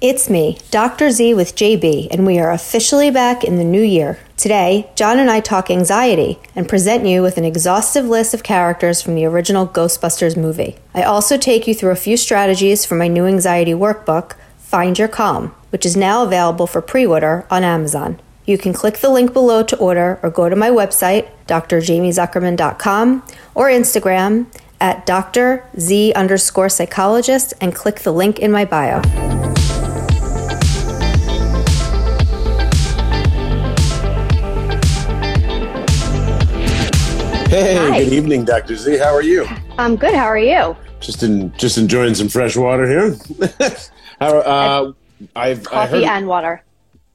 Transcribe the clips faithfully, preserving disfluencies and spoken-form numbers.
It's me, Doctor Z with J B, and we are officially back in the new year. Today, John and I talk anxiety and present you with an exhaustive list of characters from the original Ghostbusters movie. I also take you through a few strategies from my new anxiety workbook, Find Your Calm, which is now available for pre-order on Amazon. You can click the link below to order or go to my website, d r jamie zuckerman dot com, or Instagram at drz underscore psychologist and click the link in my bio. Hey, Hi. Good evening, Doctor Z. How are you? I'm good. How are you? Just in, just enjoying some fresh water here. How, uh, I've, coffee I heard and water.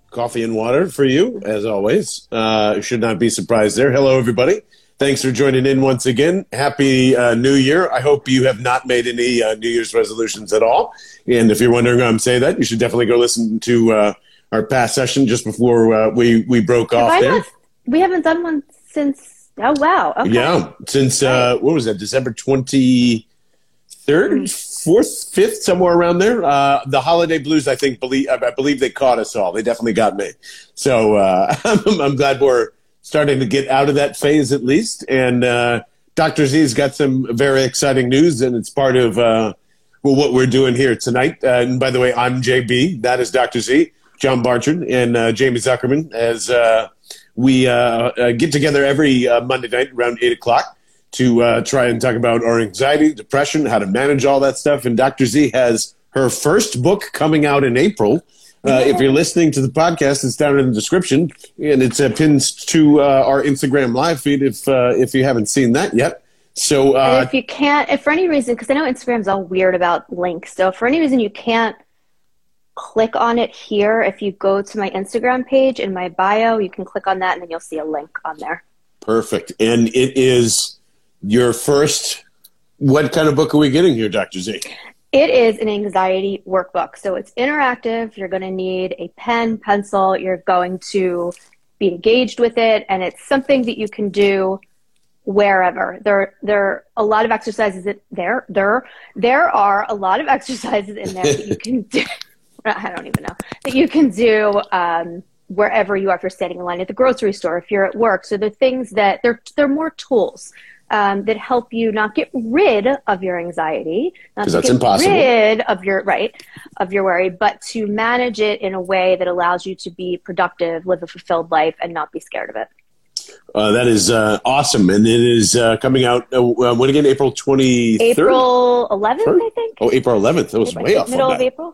Coffee and water for you, as always. Uh, should not be surprised there. Hello, everybody. Thanks for joining in once again. Happy uh, New Year. I hope you have not made any uh, New Year's resolutions at all. And if you're wondering why I'm saying that, you should definitely go listen to uh, our past session just before uh, we, we broke have off I there. Not, we haven't done one since... Oh, wow. Okay. Yeah. Since, uh, what was that, December twenty-third, fourth, fifth, somewhere around there? Uh, the Holiday Blues, I think, believe, I believe they caught us all. They definitely got me. So uh, I'm, I'm glad we're starting to get out of that phase at least. And uh, Doctor Z's got some very exciting news, and it's part of uh, well, what we're doing here tonight. Uh, and by the way, I'm J B. That is Doctor Z, John Barton, and uh, Jamie Zuckerman as... Uh, We uh, uh, get together every uh, Monday night around eight o'clock to uh, try and talk about our anxiety, depression, how to manage all that stuff. And Doctor Z has her first book coming out in April. Uh, yeah. If you're listening to the podcast, it's down in the description. And it's uh, pinned to uh, our Instagram live feed if uh, if you haven't seen that yet. So uh, if you can't, if for any reason, because I know Instagram's all weird about links. So if for any reason you can't click on it here, if you go to my Instagram page in my bio, you can click on that and then you'll see a link on there. Perfect. And it is your first, what kind of book are we getting here, Doctor Z? It is an anxiety workbook. So it's interactive. You're going to need a pen, pencil. You're going to be engaged with it. And it's something that you can do wherever. There, there are a lot of exercises in there. There, there are a lot of exercises in there that you can do. I don't even know, that you can do um, wherever you are. If you're standing in line at the grocery store, if you're at work. So they're things that, they're, they're more tools um, that help you not get rid of your anxiety. Because that's impossible. Rid of your, right, of your worry, but to manage it in a way that allows you to be productive, live a fulfilled life, and not be scared of it. Uh, that is uh, awesome. And it is uh, coming out, uh, when again, April twenty-third? April eleventh, I think. Oh, April eleventh. That was April, way off. Middle of April?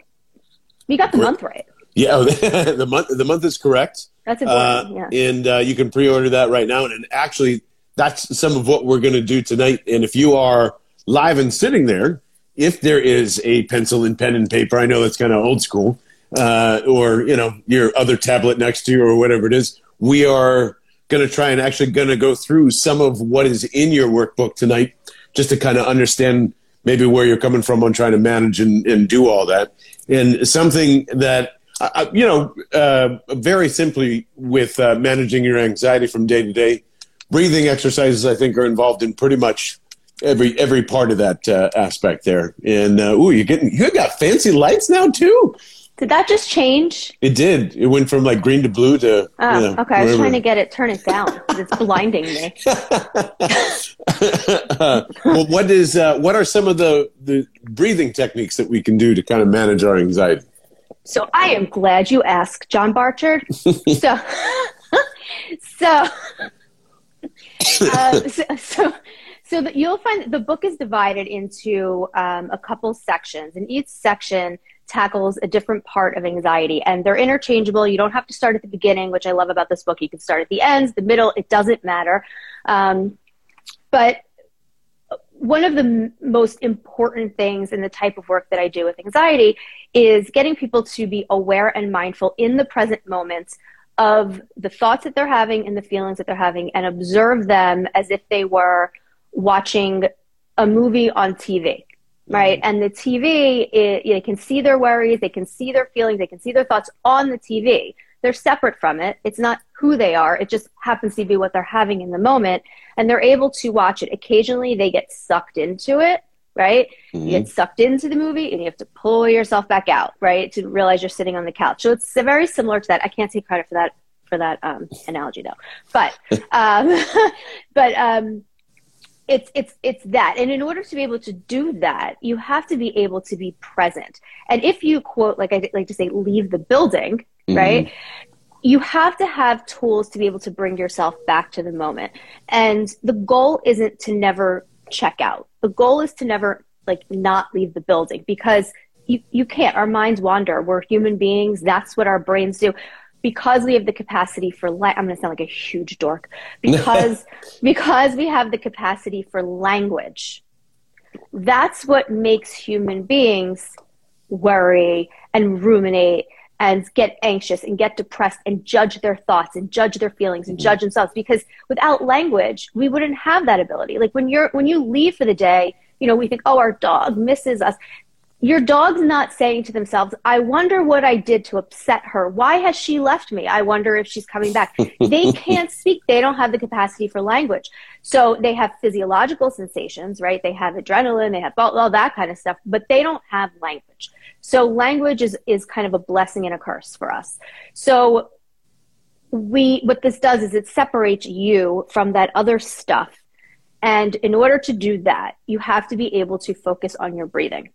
You got the month right. Yeah, oh, the month the month is correct. That's important, uh, yeah. And uh, you can pre-order that right now. And, and actually, that's some of what we're going to do tonight. And if you are live and sitting there, if there is a pencil and pen and paper, I know that's kind of old school, uh, or, you know, your other tablet next to you or whatever it is, we are going to try and actually going to go through some of what is in your workbook tonight just to kind of understand maybe where you're coming from on trying to manage and, and do all that. And something that, uh, you know, uh, very simply with uh, managing your anxiety from day to day, breathing exercises, I think, are involved in pretty much every every part of that uh, aspect there. And, uh, ooh, you're getting, you got fancy lights now, too. Did that just change? It did. It went from, like, green to blue to, oh, you know, okay. Whatever. I was trying to get it, turn it down, because it's blinding me. uh, well, what is uh, what are some of the, the breathing techniques that we can do to kind of manage our anxiety? So I am glad you asked, John Barchard. so, so, uh, so, so, so that you'll find the book is divided into um, a couple sections, and each section tackles a different part of anxiety, and they're interchangeable. You don't have to start at the beginning, which I love about this book. You can start at the end, the middle, it doesn't matter. Um, but one of the m- most important things in the type of work that I do with anxiety is getting people to be aware and mindful in the present moment of the thoughts that they're having and the feelings that they're having, and observe them as if they were watching a movie on T V. Right. And the T V, it, you know, can see their worries. They can see their feelings. They can see their thoughts on the T V. They're separate from it. It's not who they are. It just happens to be what they're having in the moment. And they're able to watch it. Occasionally they get sucked into it. right? Mm-hmm. You get sucked into the movie and you have to pull yourself back out, right? To realize you're sitting on the couch. So it's very similar to that. I can't take credit for that, for that um, analogy though. But, um, but um, it's, it's, it's that. And in order to be able to do that, you have to be able to be present. And if you quote, like I like to say, leave the building, mm-hmm. right? You have to have tools to be able to bring yourself back to the moment. And the goal isn't to never check out. The goal is to never like not leave the building, because you, you can't. Our minds wander. We're human beings. That's what our brains do. Because we have the capacity for la- I'm going to sound like a huge dork. Because because we have the capacity for language. That's what makes human beings worry and ruminate and get anxious and get depressed and judge their thoughts and judge their feelings and mm-hmm. judge themselves, because without language, we wouldn't have that ability. Like when you're, when you leave for the day, you know, we think, oh, our dog misses us. Your dog's not saying to themselves, I wonder what I did to upset her. Why has she left me? I wonder if she's coming back. They can't speak. They don't have the capacity for language. So they have physiological sensations, right? They have adrenaline, they have all that kind of stuff, but they don't have language. So language is, is kind of a blessing and a curse for us. So we, what this does is it separates you from that other stuff. And in order to do that, you have to be able to focus on your breathing.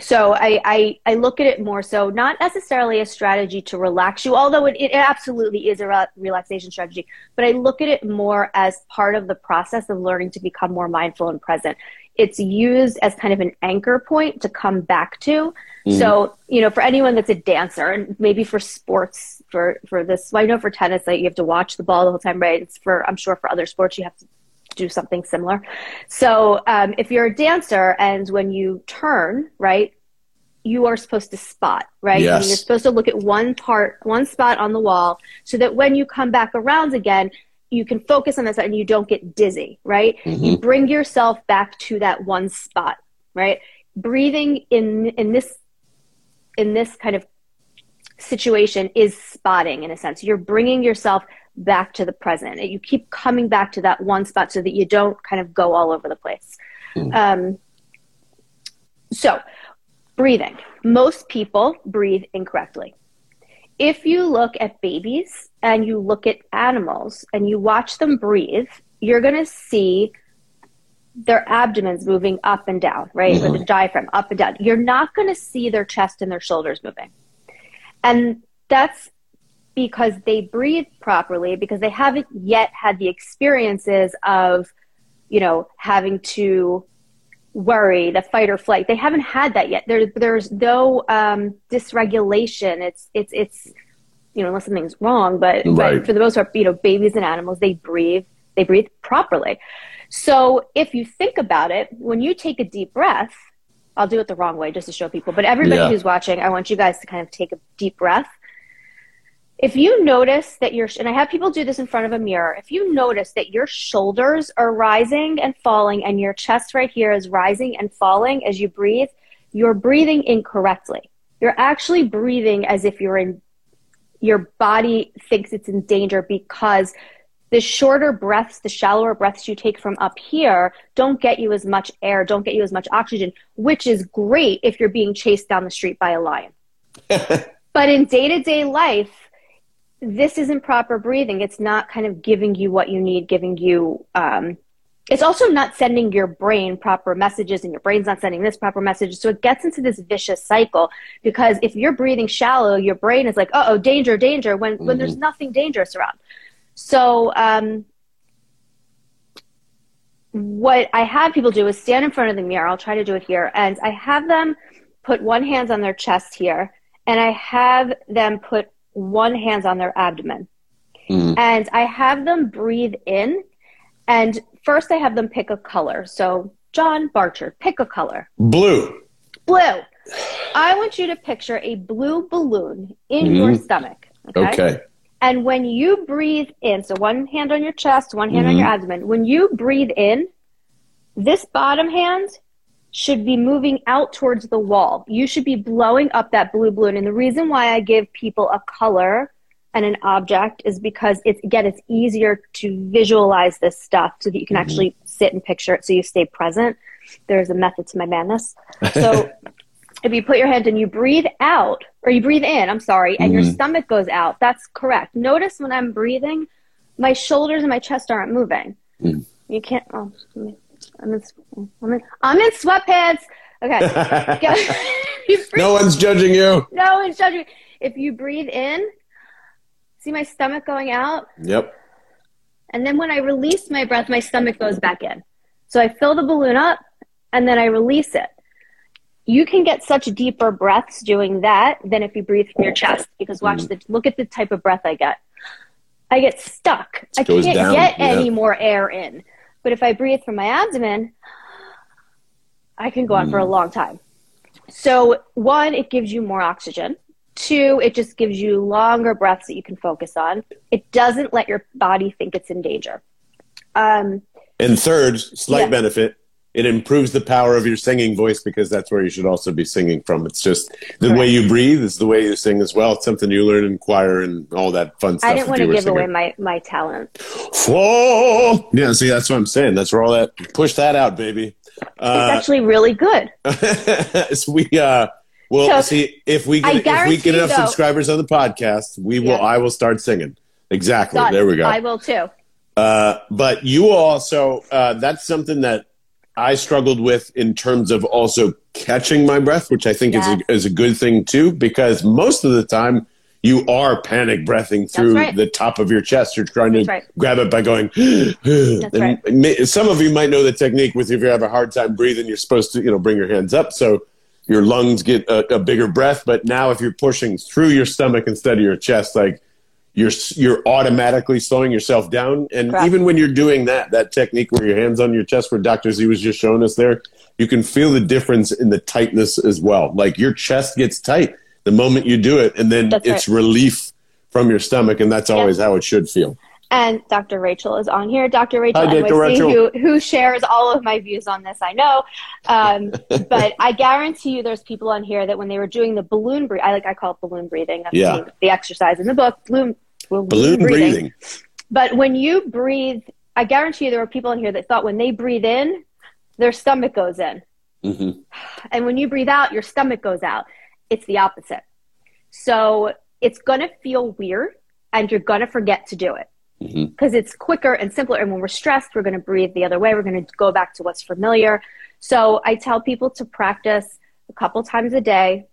So I, I, I look at it more so not necessarily a strategy to relax you, although it, it absolutely is a re- relaxation strategy, but I look at it more as part of the process of learning to become more mindful and present. It's used as kind of an anchor point to come back to. Mm-hmm. So, you know, for anyone that's a dancer, and maybe for sports, for, for this, well, I know for tennis, like, you have to watch the ball the whole time, right? It's for, I'm sure for other sports, you have to do something similar. So um, if you're a dancer and when you turn, right, you are supposed to spot, right? Yes. And you're supposed to look at one part, one spot on the wall, so that when you come back around again, you can focus on that and you don't get dizzy, right? Mm-hmm. You bring yourself back to that one spot, right? Breathing in in this in this kind of situation is spotting, in a sense. You're bringing yourself back to the present. You keep coming back to that one spot so that you don't kind of go all over the place. Mm. Um, so breathing. Most people breathe incorrectly. If you look at babies and you look at animals and you watch them breathe, you're going to see their abdomens moving up and down, right? Mm-hmm. Or the diaphragm up and down. You're not going to see their chest and their shoulders moving. And that's because they breathe properly, because they haven't yet had the experiences of, you know, having to worry, the fight or flight. They haven't had that yet. There, there's no um, dysregulation. It's, it's, it's, you know, unless something's wrong, but, right. but for the most part, you know, babies and animals, they breathe, they breathe properly. So if you think about it, when you take a deep breath, I'll do it the wrong way just to show people, but everybody yeah. who's watching, I want you guys to kind of take a deep breath. If you notice that your, and I have people do this in front of a mirror, if you notice that your shoulders are rising and falling and your chest right here is rising and falling as you breathe, you're breathing incorrectly. You're actually breathing as if you're in, your body thinks it's in danger, because the shorter breaths, the shallower breaths you take from up here don't get you as much air, don't get you as much oxygen, which is great if you're being chased down the street by a lion. But in day-to-day life, this isn't proper breathing. It's not kind of giving you what you need, giving you, um, it's also not sending your brain proper messages, and your brain's not sending this proper message. So it gets into this vicious cycle, because if you're breathing shallow, your brain is like, uh-oh, danger, danger, when, mm-hmm. when there's nothing dangerous around. So um, what I have people do is stand in front of the mirror. I'll try to do it here. And I have them put one hand on their chest here, and I have them put one hand on their abdomen. Mm. And I have them breathe in. And first I have them pick a color. So John Barton, pick a color. Blue. Blue. I want you to picture a blue balloon in mm. your stomach. Okay? okay. And when you breathe in, so one hand on your chest, one hand mm. on your abdomen. When you breathe in, this bottom hand should be moving out towards the wall. You should be blowing up that blue balloon. And the reason why I give people a color and an object is because it's, again, it's easier to visualize this stuff so that you can mm-hmm. actually sit and picture it, so you stay present. there's a method to my madness. So if you put your hand and you breathe out, or you breathe in, I'm sorry, and mm-hmm. your stomach goes out, that's correct. Notice when I'm breathing, my shoulders and my chest aren't moving. Mm. You can't, oh, I'm in, I'm in, I'm in sweatpants. Okay. No one's judging you. No one's judging me. If you breathe in, see my stomach going out? Yep. And then when I release my breath, my stomach goes back in. So I fill the balloon up and then I release it. You can get such deeper breaths doing that than if you breathe from your chest, because watch mm. the, look at the type of breath I get. I get stuck. It I can't down. get yeah. any more air in. But if I breathe from my abdomen, I can go on mm. for a long time. So one, it gives you more oxygen. Two, it just gives you longer breaths that you can focus on. It doesn't let your body think it's in danger. Um, and third, slight yeah. benefit, it improves the power of your singing voice, because that's where you should also be singing from. It's just the Correct. way you breathe is the way you sing as well. It's something you learn in choir and all that fun stuff. I didn't want to give singer. away my, my talent. Whoa! Yeah, see, that's what I'm saying. That's where all that, push that out, baby. Uh, it's actually really good. so we uh, well so see if we get if we get enough though, subscribers on the podcast, we will. Yeah. I will start singing. Exactly. Done. There we go. I will too. Uh, but you also uh, that's something that I struggled with in terms of also catching my breath, which I think yes. is a, is a good thing too, because most of the time you are panic breathing through right. the top of your chest. You're trying to right. grab it by going. That's right. Some of you might know the technique with if you have a hard time breathing, you're supposed to, you know, bring your hands up so your lungs get a, a bigger breath. But now if you're pushing through your stomach instead of your chest, like you're you're automatically slowing yourself down. And Correct. even when you're doing that, that technique where your hands on your chest, where Doctor Z was just showing us there, you can feel the difference in the tightness as well. Like your chest gets tight the moment you do it, and then that's it's right. relief from your stomach, and that's always yep. how it should feel. And Doctor Rachel is on here. Doctor Rachel, Hi, Doctor N Y C, Rachel. Who, who shares all of my views on this, I know. Um, but I guarantee you there's people on here that when they were doing the balloon breathing, I, like, I call it balloon breathing. That's yeah. the, the exercise in the book, balloon, balloon, balloon breathing. breathing. But when you breathe, I guarantee you there were people in here that thought when they breathe in, their stomach goes in. Mm-hmm. And when you breathe out, your stomach goes out. It's the opposite. So it's going to feel weird and you're going to forget to do it because mm-hmm. it's quicker and simpler. And when we're stressed, we're going to breathe the other way. We're going to go back to what's familiar. So I tell people to practice a couple times a day,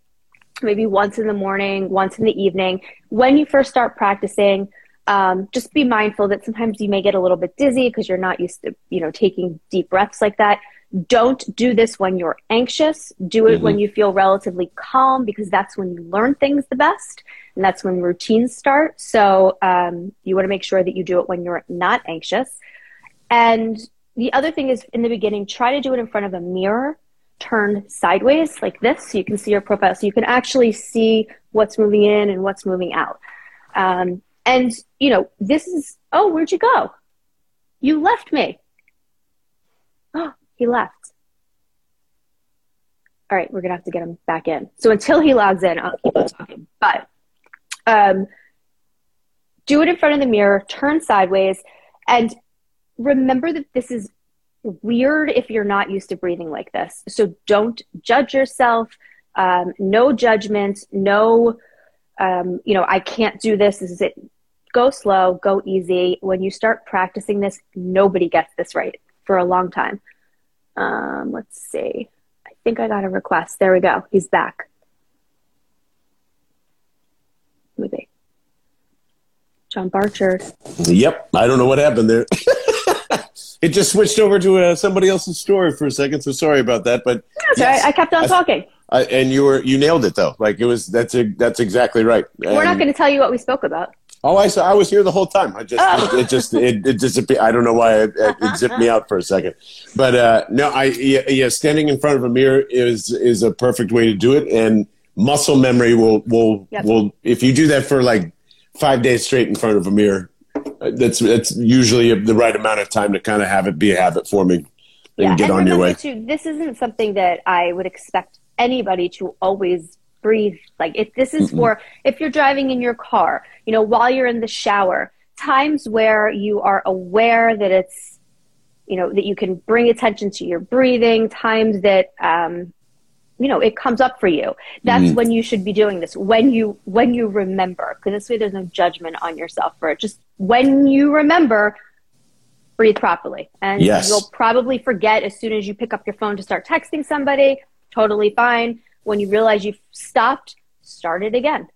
maybe once in the morning, once in the evening. When you first start practicing, um, just be mindful that sometimes you may get a little bit dizzy because you're not used to, you know, taking deep breaths like that. Don't do this when you're anxious. Do it mm-hmm. when you feel relatively calm, because that's when you learn things the best, and that's when routines start. So um, you want to make sure that you do it when you're not anxious. And the other thing is, in the beginning, try to do it in front of a mirror turned sideways like this, so you can see your profile. So you can actually see what's moving in and what's moving out. Um, and, you know, this is, oh, where'd you go? You left me. Oh. He left. All right, we're going to have to get him back in. So until he logs in, I'll keep on talking. But um, do it in front of the mirror, turn sideways, and remember that this is weird if you're not used to breathing like this. So don't judge yourself. Um, no judgment. No, um, you know, I can't do this. This is it. Go slow. Go easy. When you start practicing this, nobody gets this right for a long time. Um, let's see. I think I got a request. There we go. He's back. Maybe. John Barton. Yep. I don't know what happened there. It just switched over to uh, somebody else's story for a second. So sorry about that, but yes, yes, I, I kept on I, talking. I, and you were, you nailed it though. Like it was, that's a, that's exactly right. We're um, not going to tell you what we spoke about. Oh, I saw, I was here the whole time. I just, oh. it, it just, it, it disappeared. I don't know why it, it, it zipped me out for a second, but uh, no, I, yeah, yeah, standing in front of a mirror is, is a perfect way to do it. And muscle memory will, will, yep. will, if you do that for like five days straight in front of a mirror, that's, that's usually the right amount of time to kind of have it be a habit forming and yeah. get and on your way. Too, this isn't something that I would expect anybody to always breathe. Like if this is Mm-mm. for, if you're driving in your car, you know, while you're in the shower, times where you are aware that it's you know, that you can bring attention to your breathing, times that, um, you know, it comes up for you. That's mm-hmm. when you should be doing this, when you when you remember, because this way there's no judgment on yourself for it. Just when you remember, breathe properly. And yes. you'll probably forget as soon as you pick up your phone to start texting somebody. Totally fine. When you realize you've stopped, start it again.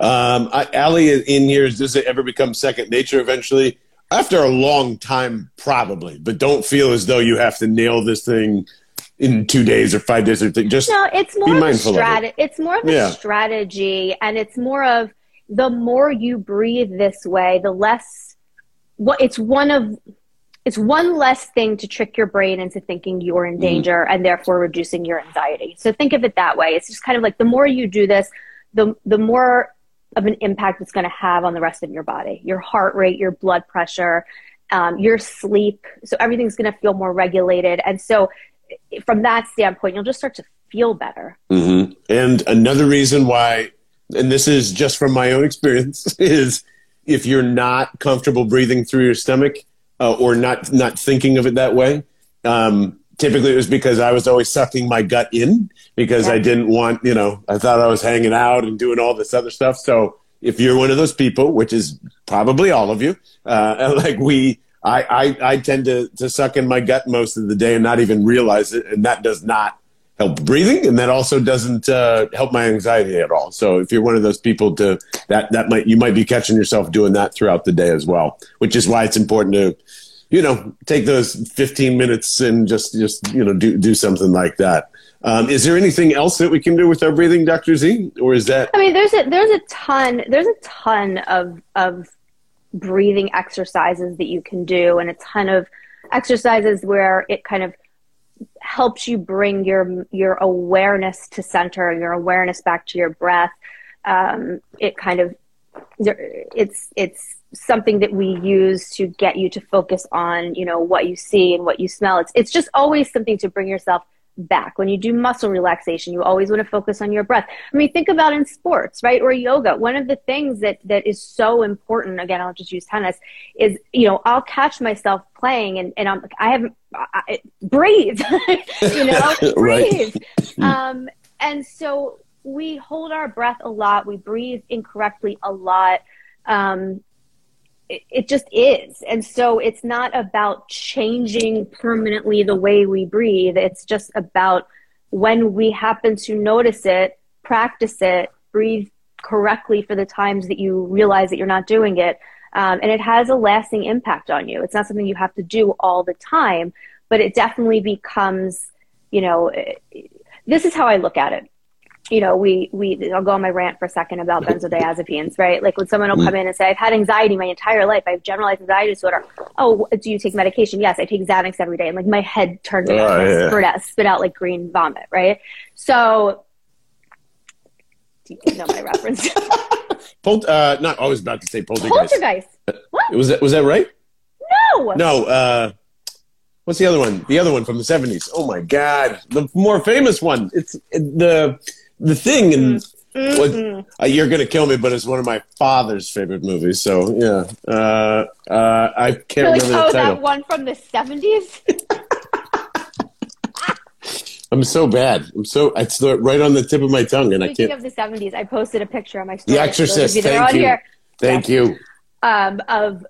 Um, I, Allie, in years, does it ever become second nature eventually? After a long time, probably. But don't feel as though you have to nail this thing in two days or five days or thing. Just no, it's more be mindful of a strat- of it. It's more of yeah. a strategy, and it's more of the more you breathe this way, the less. What it's one of, it's one less thing to trick your brain into thinking you're in danger, mm. and therefore reducing your anxiety. So think of it that way. It's just kind of like the more you do this, the the more of an impact it's going to have on the rest of your body, your heart rate, your blood pressure, um, your sleep. So everything's going to feel more regulated. And so from that standpoint, you'll just start to feel better. Mm-hmm. And another reason why, and this is just from my own experience, is if you're not comfortable breathing through your stomach uh, or not, not thinking of it that way, um, typically it was because I was always sucking my gut in because yeah. I didn't want, you know, I thought I was hanging out and doing all this other stuff. So if you're one of those people, which is probably all of you, uh, like we, I, I, I tend to, to suck in my gut most of the day and not even realize it. And that does not help breathing. And that also doesn't uh, help my anxiety at all. So if you're one of those people to that, that might, you might be catching yourself doing that throughout the day as well, which is why it's important to, you know, take those fifteen minutes and just, just you know, do do something like that. Um, is there anything else that we can do with our breathing, Doctor Z? Or is that? I mean, there's a there's a ton there's a ton of of breathing exercises that you can do, and a ton of exercises where it kind of helps you bring your your awareness to center, your awareness back to your breath. Um, it kind of it's it's. something that we use to get you to focus on, you know, what you see and what you smell. It's it's just always something to bring yourself back. When you do muscle relaxation, you always want to focus on your breath. I mean, think about in sports, right? Or yoga. One of the things that, that is so important, again, I'll just use tennis, is, you know, I'll catch myself playing and, and I'm like, I haven't, I, breathe, you know, breathe. Right. Um, and so we hold our breath a lot. We breathe incorrectly a lot. Um, It just is. And so it's not about changing permanently the way we breathe. It's just about when we happen to notice it, practice it, breathe correctly for the times that you realize that you're not doing it. Um, and it has a lasting impact on you. It's not something you have to do all the time, but it definitely becomes, you know, this is how I look at it. You know, we, we, I'll go on my rant for a second about benzodiazepines, right? Like when someone will come in and say, I've had anxiety my entire life. I have generalized anxiety disorder. Oh, do you take medication? Yes, I take Xanax every day. And like my head turns around oh, and yeah. spit out, spit out like green vomit, right? So, do you know my reference? Pol- uh, not, I was about to say poltergeist. Poltergeist. What? Was that, was that right? No. No, uh. What's the other one? The other one from the seventies. Oh my God, the more famous one. It's the the thing, and mm-hmm. what, uh, you're gonna kill me, but it's one of my father's favorite movies. So yeah, uh, uh, I can't you're remember like, the oh, title. Oh, that one from the seventies. I'm so bad. I'm so it's right on the tip of my tongue, and Speaking I can't. Speaking of the seventies, I posted a picture on my story. The Exorcist. Thank you. Here. Thank yes. you. Um, of.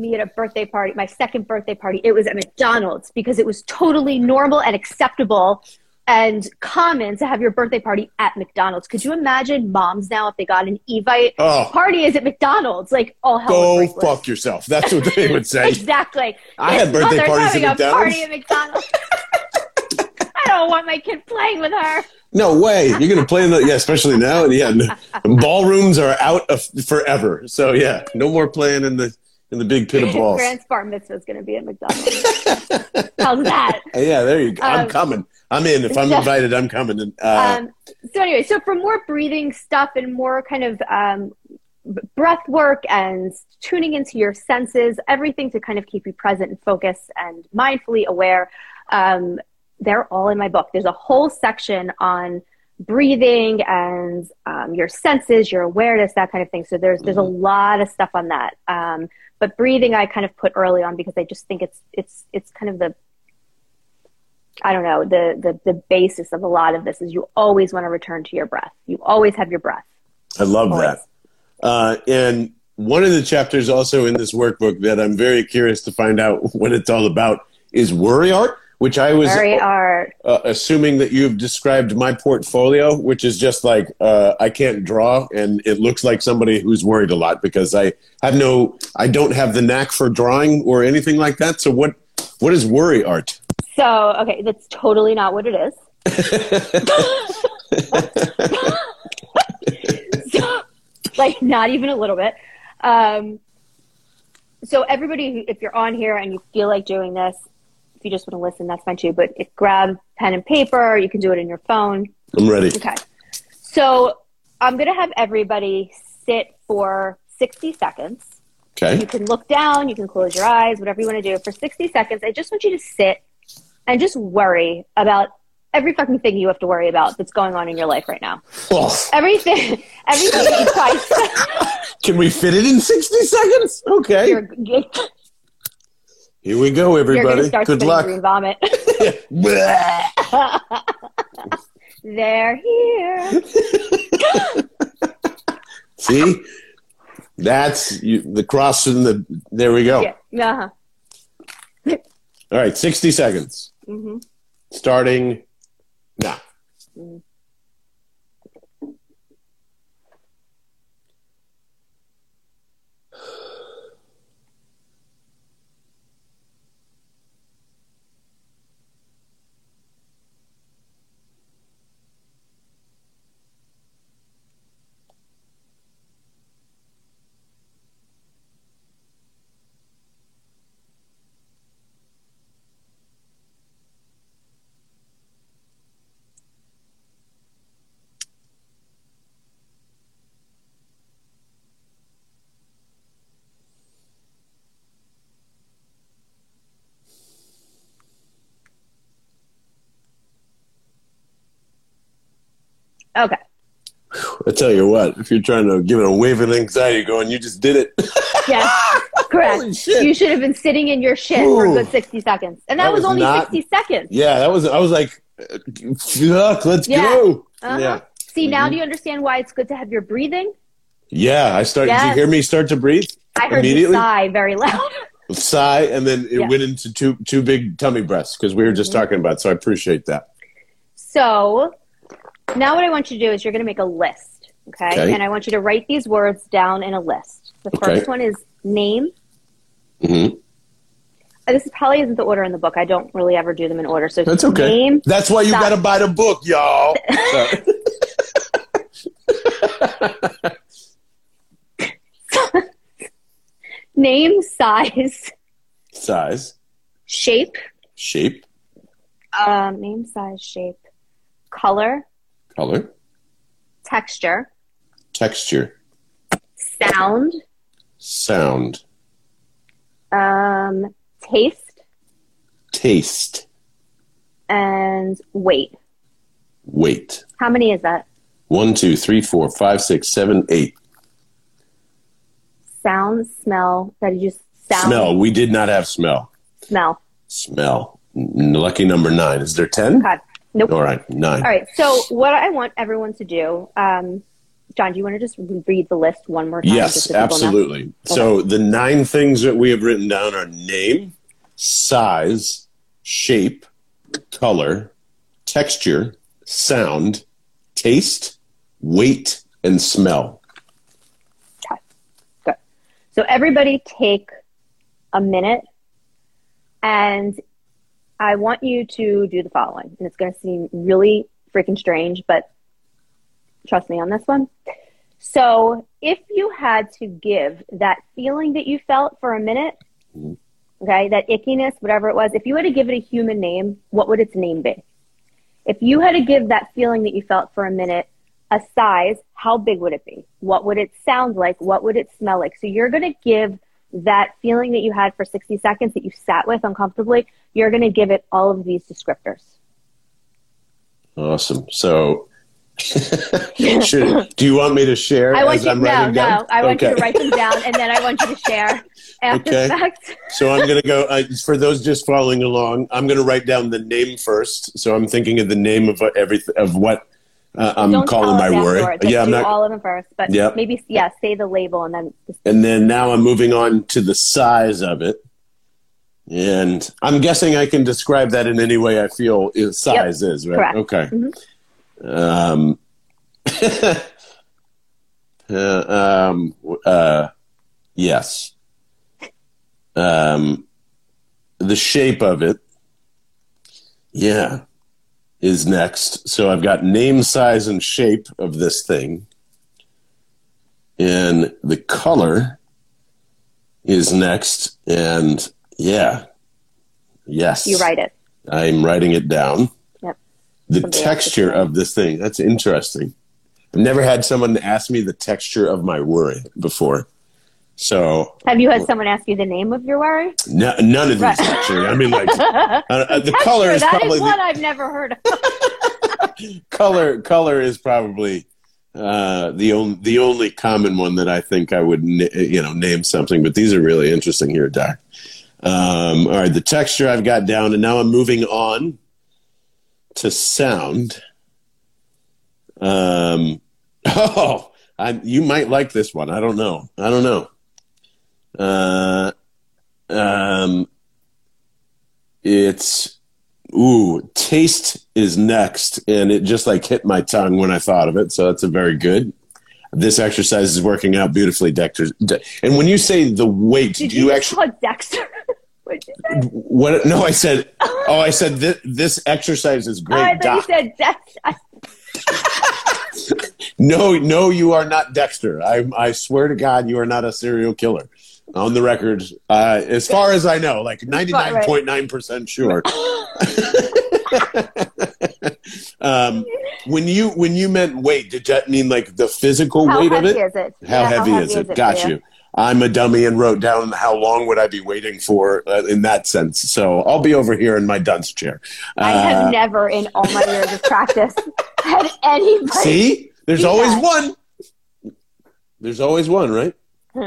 me at a birthday party, my second birthday party. It was at McDonald's because it was totally normal and acceptable and common to have your birthday party at McDonald's. Could you imagine moms now if they got an Evite oh. party is at McDonald's? Like, all hell Go fuck yourself. That's what they would say. Exactly. I it's had birthday parties at McDonald's. Party at McDonald's. I don't want my kid playing with her. No way. You're going to play in the, yeah, especially now. Yeah, ballrooms are out of, forever. So yeah, no more playing in the, in the big pit of balls. Grant's bar mitzvah is going to be at McDonald's. How's that? Yeah, there you go. Um, I'm coming. I'm in. If I'm so, invited, I'm coming. And, uh, um, so anyway, so for more breathing stuff and more kind of um, breath work and tuning into your senses, everything to kind of keep you present and focused and mindfully aware, um, they're all in my book. There's a whole section on breathing and um, your senses, your awareness, that kind of thing. So there's there's a lot of stuff on that. Um, but breathing, I kind of put early on because I just think it's it's it's kind of the I don't know the the the basis of a lot of this is you always want to return to your breath. You always have your breath. I love always. that. Uh, and one of the chapters also in this workbook that I'm very curious to find out what it's all about is worry art, which I was uh, assuming that you've described my portfolio, which is just like uh, I can't draw and it looks like somebody who's worried a lot because I have no, I don't have the knack for drawing or anything like that. So what, what is worry art? So, okay, that's totally not what it is. So, like not even a little bit. Um, so everybody, if you're on here and you feel like doing this, if you just want to listen, that's fine too. But if grab pen and paper, you can do it in your phone. I'm ready. Okay. So I'm going to have everybody sit for sixty seconds. Okay. You can look down, you can close your eyes, whatever you want to do. For sixty seconds, I just want you to sit and just worry about every fucking thing you have to worry about that's going on in your life right now. Oh. Everything. Everything you try to... Can we fit it in sixty seconds? Okay. You're, you're, Here we go, everybody. Start Good luck. Green vomit. They're here. See? That's you, the cross and the... There we go. Yeah. Uh-huh. All right, sixty seconds. Mm-hmm. Starting now. Mm. Okay. I tell you what, if you're trying to give it a wave of anxiety going, you just did it. Yeah, correct. You should have been sitting in your shit Ooh, for a good sixty seconds. And that, that was, was only not, sixty seconds. Yeah, that was, I was like, fuck, let's yeah. go. Uh-huh. Yeah. See, now mm-hmm. do you understand why it's good to have your breathing? Yeah, I started, yes. Did you hear me start to breathe? I heard you sigh very loud. Sigh, and then it yeah. went into two, two big tummy breaths because we were just mm-hmm. talking about it, so I appreciate that. So... Now what I want you to do is you're going to make a list, okay? okay? And I want you to write these words down in a list. The okay. first one is name. Mm-hmm. Uh, this is probably isn't the order in the book. I don't really ever do them in order. So that's okay. Name. That's why you got to buy the book, y'all. Name, size. Size. Shape. Shape. Um, name, size, shape. Color. Color. Texture. Texture. Sound. Sound. Um, taste. Taste. And weight. Weight. How many is that? One, two, three, four, five, six, seven, eight. Sound, smell. That you just sound. Smell. We did not have smell. Smell. Smell. Lucky number nine. Is there ten? God. Nope. All right, nine. All right, so what I want everyone to do, um, John, do you want to just read the list one more time? Yes, absolutely. So the nine things that we have written down are name, size, shape, color, texture, sound, taste, weight, and smell. Okay, good. So everybody take a minute and... I want you to do the following, and it's going to seem really freaking strange, but trust me on this one. So if you had to give that feeling that you felt for a minute, okay, that ickiness, whatever it was, if you had to give it a human name, what would its name be? If you had to give that feeling that you felt for a minute a size, how big would it be? What would it sound like? What would it smell like? So you're going to give that feeling that you had for sixty seconds that you sat with uncomfortably, you're going to give it all of these descriptors. Awesome. So Should, do you want me to share? I want as you, I'm no, no. Down? I want okay. you to write them down, and then I want you to share after okay. the fact. So I'm going to go, I, for those just following along, I'm going to write down the name first. So I'm thinking of the name of everything, of what uh, I'm Don't calling my word. Like yeah, I'm not all of them first, but yep. maybe, yeah, say the label, and then. And then now I'm moving on to the size of it. And I'm guessing I can describe that in any way I feel size yep. is, right? Correct. Okay. Mm-hmm. Um, uh, um, uh, yes. Um, the shape of it, yeah, is next. So I've got name, size, and shape of this thing. And the color is next. And yeah, yes. You write it. I'm writing it down. The Something texture of this thing. That's interesting. I've never had someone ask me the texture of my worry before. So, have you had someone ask you the name of your worry? No, none of these, right. actually. I mean, like, uh, the, the texture, color is that probably. That is what the, I've never heard of. color, color is probably uh, the, on, the only common one that I think I would na- you know name something, but these are really interesting here, Doc. Um, all right, the texture I've got down, and now I'm moving on to sound. Um, oh, I, you might like this one. I don't know. I don't know. Uh, um, it's, ooh, taste is next. And it just like hit my tongue when I thought of it. So that's a very good. This exercise is working out beautifully, Dexter. De- and when you say the weight, Did do you, you actually... call Dexter? What? No, I said. Oh, I said this, this exercise is great. Oh, I thought Doc. You said Dexter. no, no, you are not Dexter. I, I swear to God, you are not a serial killer. On the record, uh, as far as I know, like ninety-nine point nine percent sure. um, when you when you meant weight, did that mean like the physical how weight of it? Is it? How, yeah, heavy, how heavy is it? Is it Got you. you. I'm a dummy and wrote down how long would I be waiting for uh, in that sense. So I'll be over here in my dunce chair. Uh, I have never in all my years of practice had anybody. See? There's always that. one. There's always one, right? Hmm.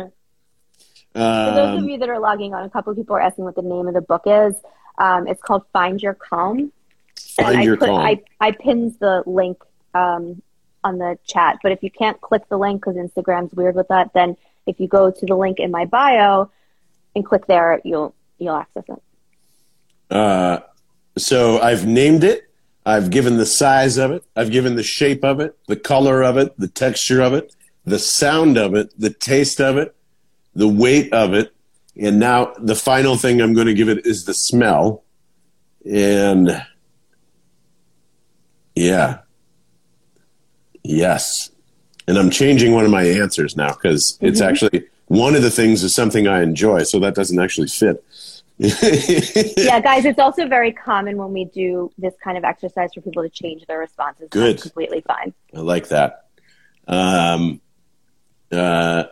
Um, for those of you that are logging on, a couple of people are asking what the name of the book is. Um, it's called Find Your Calm. Find and Your I put, Calm. I, I pinned the link um, on the chat. But if you can't click the link because Instagram's weird with that, then if you go to the link in my bio and click there, you'll you'll access it. Uh, so I've named it. I've given the size of it. I've given the shape of it, the color of it, the texture of it, the sound of it, the taste of it, the weight of it. And now the final thing I'm going to give it is the smell. And yeah. Yes. And I'm changing one of my answers now because it's mm-hmm. actually one of the things is something I enjoy. So that doesn't actually fit. Yeah, guys, it's also very common when we do this kind of exercise for people to change their responses. Good. That's completely fine. I like that. Um, uh,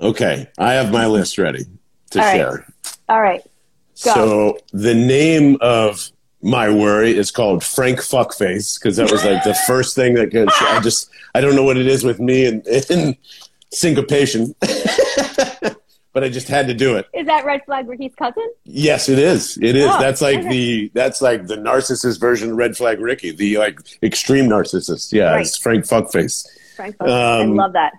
okay. I have my list ready to All share. Right. All right. Go. So the name of my worry is called Frank Fuckface because that was like the first thing that could, I just, I don't know what it is with me and, and syncopation, but I just had to do it. Is that Red Flag Ricky's cousin? Yes, it is. It is. Oh, that's like okay. the, that's like the narcissist version of Red Flag Ricky, the like extreme narcissist. Yeah. Right. It's Frank Fuckface. Frank Fuckface. Um, I love that.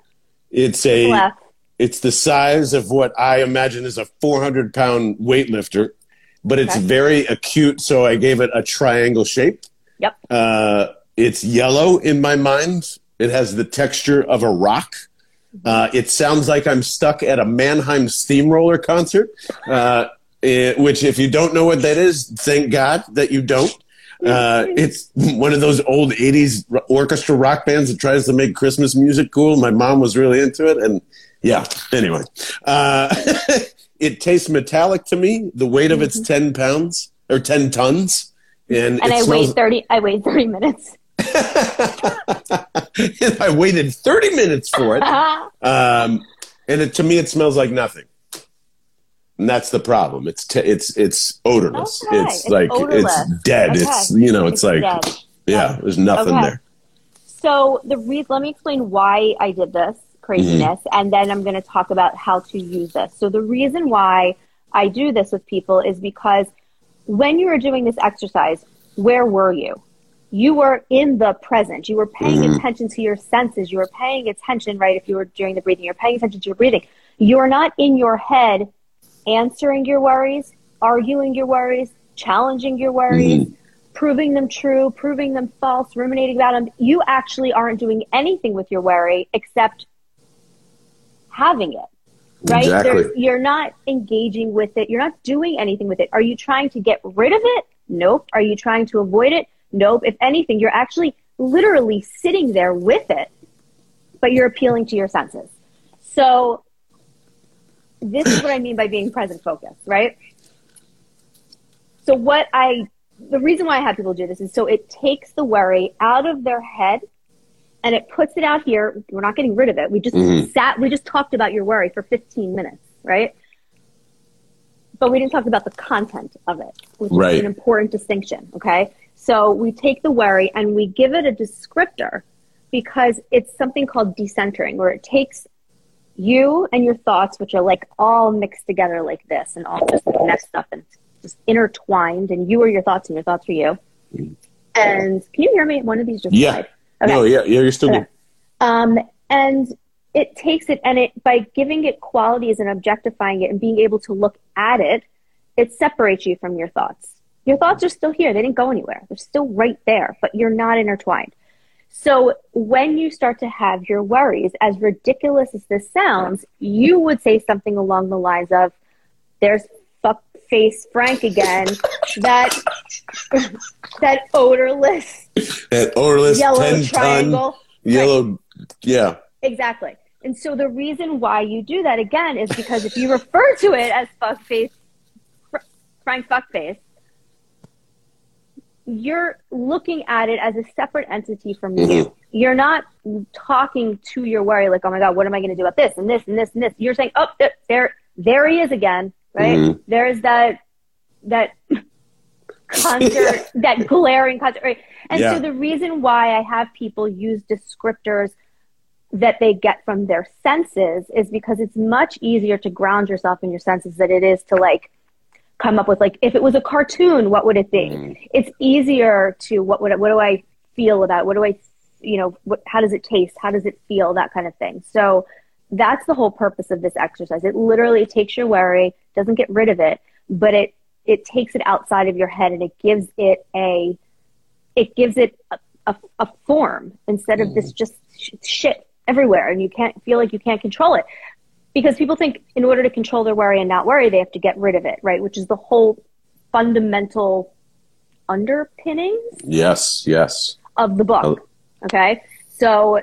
It's a, Laugh. It's the size of what I imagine is a four hundred pound weightlifter. But it's okay. very acute, so I gave it a triangle shape. Yep. Uh, it's yellow in my mind. It has the texture of a rock. Uh, it sounds like I'm stuck at a Mannheim Steamroller concert, uh, it, which if you don't know what that is, thank God that you don't. Uh, it's one of those old eighties orchestra rock bands that tries to make Christmas music cool. My mom was really into it, and yeah, anyway. Uh, it tastes metallic to me. The weight of it's ten pounds or ten tons, and and it I smells... weighed thirty. I weighed thirty minutes. And I waited thirty minutes for it, um, and it, to me, it smells like nothing. And that's the problem. It's te- it's it's odorless. Okay. It's, it's like odorless. It's dead. Okay. It's you know. It's, it's like dead. yeah. There's nothing okay. there. So the reason. Let me explain why I did this craziness, mm-hmm. and then I'm going to talk about how to use this. So the reason why I do this with people is because when you were doing this exercise, where were you? You were in the present. You were paying mm-hmm. attention to your senses. You were paying attention, right? If you were doing the breathing, you're paying attention to your breathing. You're not in your head. Answering your worries, arguing your worries, challenging your worries, mm-hmm. proving them true, proving them false, ruminating about them. You actually aren't doing anything with your worry except having it, right? Exactly. You're not engaging with it. You're not doing anything with it. Are you trying to get rid of it? Nope. Are you trying to avoid it? Nope. If anything, you're actually literally sitting there with it, but you're appealing to your senses. So this is what I mean by being present focused, right? So what I, the reason why I have people do this is so it takes the worry out of their head and it puts it out here. We're not getting rid of it. We just mm-hmm. sat, we just talked about your worry for fifteen minutes, right? But we didn't talk about the content of it, which right. is an important distinction, okay? So we take the worry and we give it a descriptor because it's something called decentering, where it takes you and your thoughts, which are like all mixed together like this and all just messed up and just intertwined, and you are your thoughts and your thoughts are you. And can you hear me? One of these just yeah. died. Okay. No, yeah, yeah, you're still okay. good. Um, and it takes it, and it by giving it qualities and objectifying it and being able to look at it, it separates you from your thoughts. Your thoughts are still here. They didn't go anywhere. They're still right there, but you're not intertwined. So when you start to have your worries, as ridiculous as this sounds, you would say something along the lines of, there's fuckface Frank again, that that odorless, that odorless yellow triangle. Yellow, yeah. Exactly. And so the reason why you do that, again, is because if you refer to it as fuckface, fr- Frank fuckface, you're looking at it as a separate entity from you. Mm-hmm. You're not talking to your worry like, oh my God, what am I going to do about this and this and this and this? You're saying, oh, there, there he is again, right? Mm-hmm. There's that, that concert, that glaring concert, right? And yeah. so the reason why I have people use descriptors that they get from their senses is because it's much easier to ground yourself in your senses than it is to like, come up with like, if it was a cartoon, what would it be? Mm. It's easier to, what would, what do I feel about? What do I, you know, what, how does it taste? How does it feel? That kind of thing. So that's the whole purpose of this exercise. It literally takes your worry, doesn't get rid of it, but it, it takes it outside of your head and it gives it a, it gives it a, a, a form instead of mm. this just sh- shit everywhere. And you can't feel like you can't control it. Because people think in order to control their worry and not worry, they have to get rid of it, right? Which is the whole fundamental underpinnings yes, yes. of the book, okay? So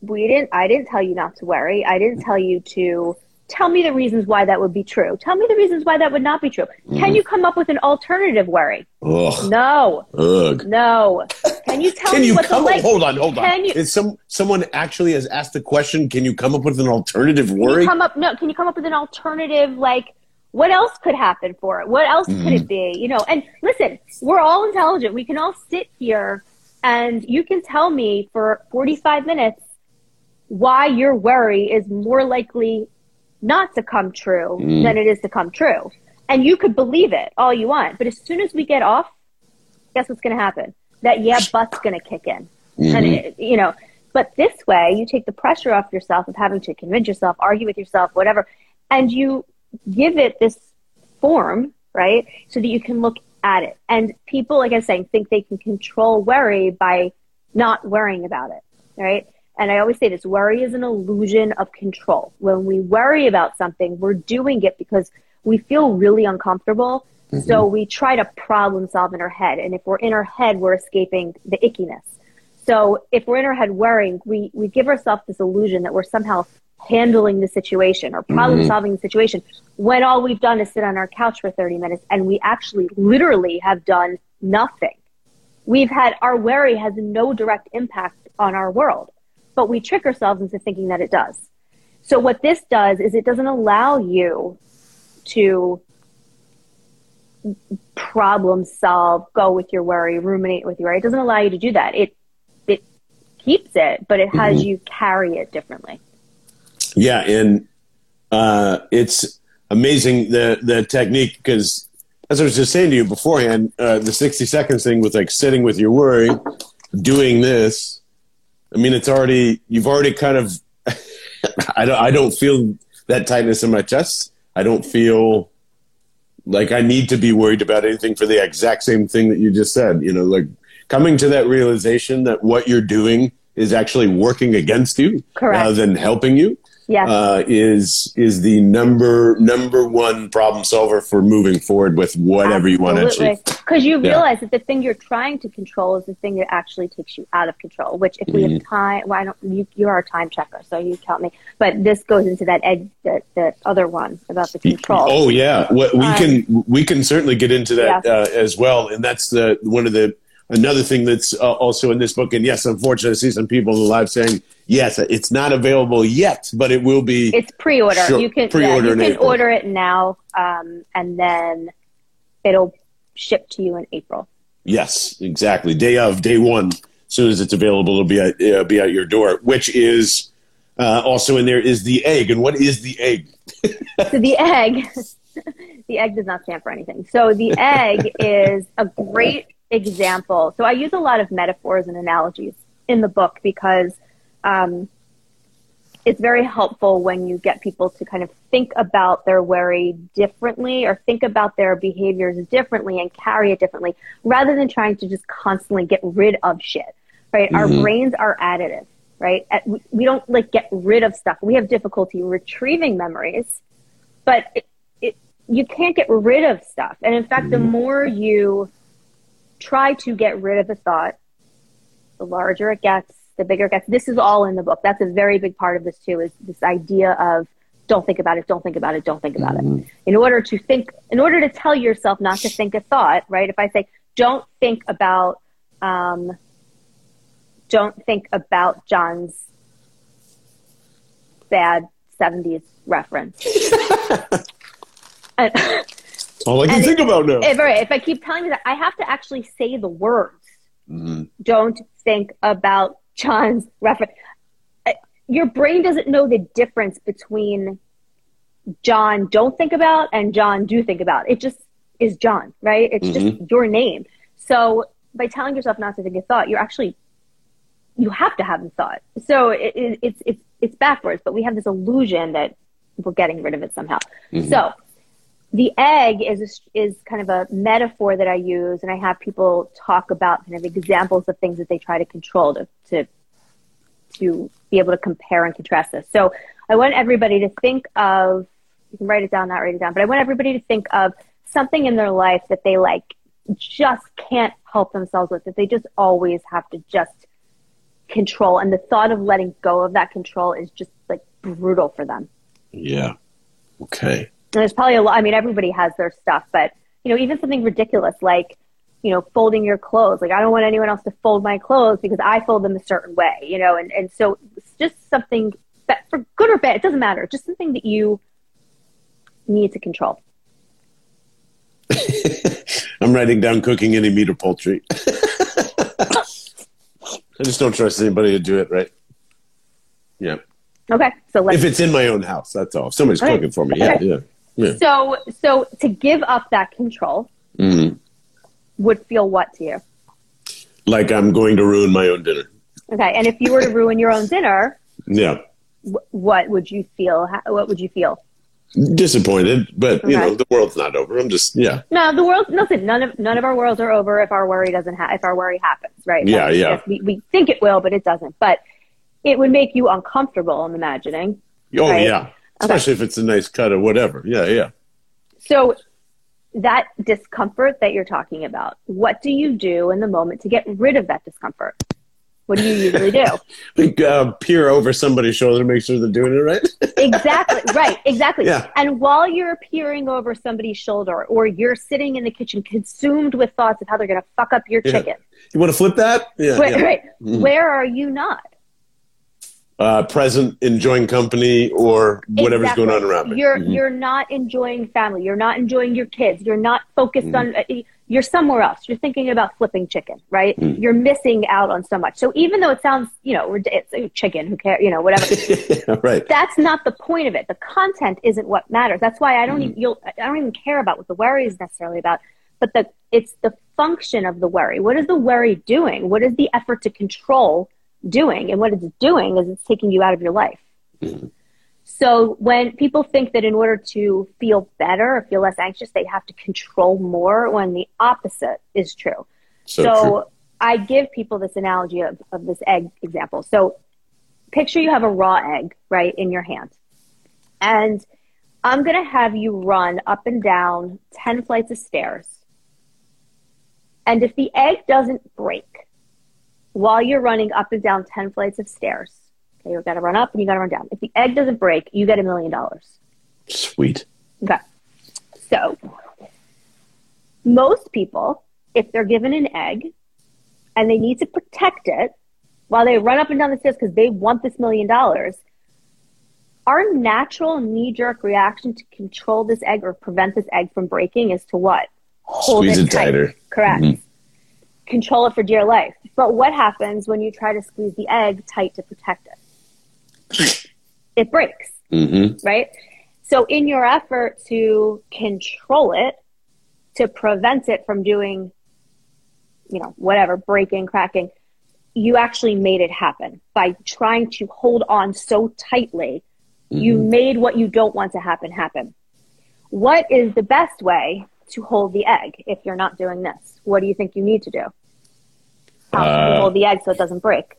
we didn't. I didn't tell you not to worry. I didn't tell you to tell me the reasons why that would be true. Tell me the reasons why that would not be true. Mm. Can you come up with an alternative worry? Ugh. No. Ugh. No. Can you tell can me you what come the up, like? Hold on, hold can on. You, Is some someone actually has asked the question? Can you come up with an alternative worry? Come up, no. Can you come up with an alternative? Like, what else could happen for it? What else mm. could it be? You know. And listen, we're all intelligent. We can all sit here, and you can tell me for forty-five minutes why your worry is more likely not to come true mm. than it is to come true. And you could believe it all you want. But as soon as we get off, guess what's going to happen? That yeah, butt's going to kick in. Mm-hmm. And it, you know, but this way you take the pressure off yourself of having to convince yourself, argue with yourself, whatever. And you give it this form, right? So that you can look at it. And people, like I was saying, think they can control worry by not worrying about it, right? And I always say this, worry is an illusion of control. When we worry about something, we're doing it because we feel really uncomfortable. Mm-hmm. So we try to problem solve in our head. And if we're in our head, we're escaping the ickiness. So if we're in our head worrying, we, we give ourselves this illusion that we're somehow handling the situation or problem solving mm-hmm. the situation when all we've done is sit on our couch for thirty minutes and we actually literally have done nothing. We've had, our worry has no direct impact on our world. But we trick ourselves into thinking that it does. So what this does is it doesn't allow you to problem solve, go with your worry, ruminate with your worry. It doesn't allow you to do that. It it keeps it, but it has mm-hmm. you carry it differently. Yeah, and uh, it's amazing the the technique, because as I was just saying to you beforehand, uh, the sixty seconds thing with like sitting with your worry, doing this. I mean, it's already you've already kind of. I don't. I don't feel that tightness in my chest. I don't feel like I need to be worried about anything for the exact same thing that you just said. You know, like coming to that realization that what you're doing is actually working against you Correct. rather than helping you. Yeah, uh, is is the number number one problem solver for moving forward with whatever Absolutely. you want to achieve. Because you realize yeah. that the thing you're trying to control is the thing that actually takes you out of control. Which, if mm-hmm. we have time, why well, don't you? You are a time checker, so you count me. But this goes into that ed, that, that other one about the control. Oh yeah, well, we um, can we can certainly get into that yeah. uh, as well. And that's the one of the another thing that's uh, also in this book. And yes, unfortunately, I see some people in the live saying, yes, it's not available yet, but it will be. It's pre-order. Sure, you can pre-order yeah, you can April. order it now, um, and then it'll ship to you in April. Yes, exactly. Day of, day one. As soon as it's available, it'll be at, uh, be at your door. Which is uh, also in there is the egg. And what is the egg? So the egg, the egg does not stand for anything. So the egg is a great example. So I use a lot of metaphors and analogies in the book because. Um, it's very helpful when you get people to kind of think about their worry differently or think about their behaviors differently and carry it differently rather than trying to just constantly get rid of shit, right? Mm-hmm. Our brains are additive, right? At, we, we don't like get rid of stuff. We have difficulty retrieving memories, but it, it, you can't get rid of stuff. And in fact, mm-hmm. the more you try to get rid of a thought, the larger it gets. The bigger it gets. This is all in the book. That's a very big part of this too, is this idea of don't think about it, don't think about it, don't think about mm-hmm. it. In order to think, in order to tell yourself not to think a thought, right? If I say, don't think about, um, don't think about John's bad seventies reference. and, all I can think if, about now. If, right, if I keep telling you that, I have to actually say the words. Mm-hmm. Don't think about John's reference. Your brain doesn't know the difference between John don't think about and John do think about. It just is John, right? It's mm-hmm. just your name. So by telling yourself not to think a thought, you're actually, you have to have the thought. So it, it, it's it's it's backwards, but we have this illusion that we're getting rid of it somehow. Mm-hmm. So the egg is is kind of a metaphor that I use, and I have people talk about kind of examples of things that they try to control to to, to be able to compare and contrast this. So I want everybody to think of, you can write it down, not write it down, but I want everybody to think of something in their life that they like just can't help themselves with, that they just always have to just control. And the thought of letting go of that control is just like brutal for them. Yeah. Okay. And there's probably a lot, I mean, everybody has their stuff, but, you know, even something ridiculous like, you know, folding your clothes. Like, I don't want anyone else to fold my clothes because I fold them a certain way, you know, and, and so it's just something that for good or bad, it doesn't matter. Just something that you need to control. I'm writing down cooking any meat or poultry. I just don't trust anybody to do it right. Yeah. Okay. So let's, if it's in my own house, that's all. If somebody's right. cooking for me. Yeah, okay. yeah, yeah. So, so to give up that control mm-hmm. would feel what to you? Like I'm going to ruin my own dinner. Okay. And if you were to ruin your own dinner, yeah. W- what would you feel? How, what would you feel? Disappointed, but okay. you know, the world's not over. I'm just, yeah. No, the world, nothing. None of, none of our worlds are over if our worry doesn't ha- if our worry happens, right? Yeah, that's, yeah. Yes, we, we think it will, but it doesn't. But it would make you uncomfortable, I'm imagining. Oh, right? yeah. Especially okay. if it's a nice cut or whatever. Yeah, yeah. So that discomfort that you're talking about, what do you do in the moment to get rid of that discomfort? What do you usually do? like, uh, peer over somebody's shoulder to make sure they're doing it right. exactly. Right. Exactly. Yeah. And while you're peering over somebody's shoulder or you're sitting in the kitchen consumed with thoughts of how they're going to fuck up your yeah. chicken. You want to flip that? Yeah. Right. Yeah. right. Mm-hmm. Where are you not? uh, present, enjoying company, or whatever's exactly. going on around me. You're, mm-hmm. you're not enjoying family. You're not enjoying your kids. You're not focused mm-hmm. on... Uh, you're somewhere else. You're thinking about flipping chicken, right? Mm. You're missing out on so much. So even though it sounds, you know, it's oh, chicken, who cares, you know, whatever. Right. That's not the point of it. The content isn't what matters. That's why I don't, mm. even, you'll, I don't even care about what the worry is necessarily about, but the, it's the function of the worry. What is the worry doing? What is the effort to control doing? And what it's doing is it's taking you out of your life. Mm. So when people think that in order to feel better or feel less anxious, they have to control more, when the opposite is true. So, so true. I give people this analogy of, of this egg example. So picture you have a raw egg, right, in your hand. And I'm going to have you run up and down ten flights of stairs. And if the egg doesn't break while you're running up and down ten flights of stairs, you got to run up and you got to run down. If the egg doesn't break, you get a million dollars. Sweet. Okay. So most people, if they're given an egg and they need to protect it while they run up and down the stairs because they want this million dollars, our natural knee-jerk reaction to control this egg or prevent this egg from breaking is to what? Hold Squeeze it, it tight. tighter. Correct. Mm-hmm. Control it for dear life. But what happens when you try to squeeze the egg tight to protect it? It breaks, mm-hmm. right? So in your effort to control it, to prevent it from doing, you know, whatever, breaking, cracking, you actually made it happen. By trying to hold on so tightly, mm-hmm. you made what you don't want to happen happen. What is the best way to hold the egg if you're not doing this? What do you think you need to do? How uh, to hold the egg so it doesn't break?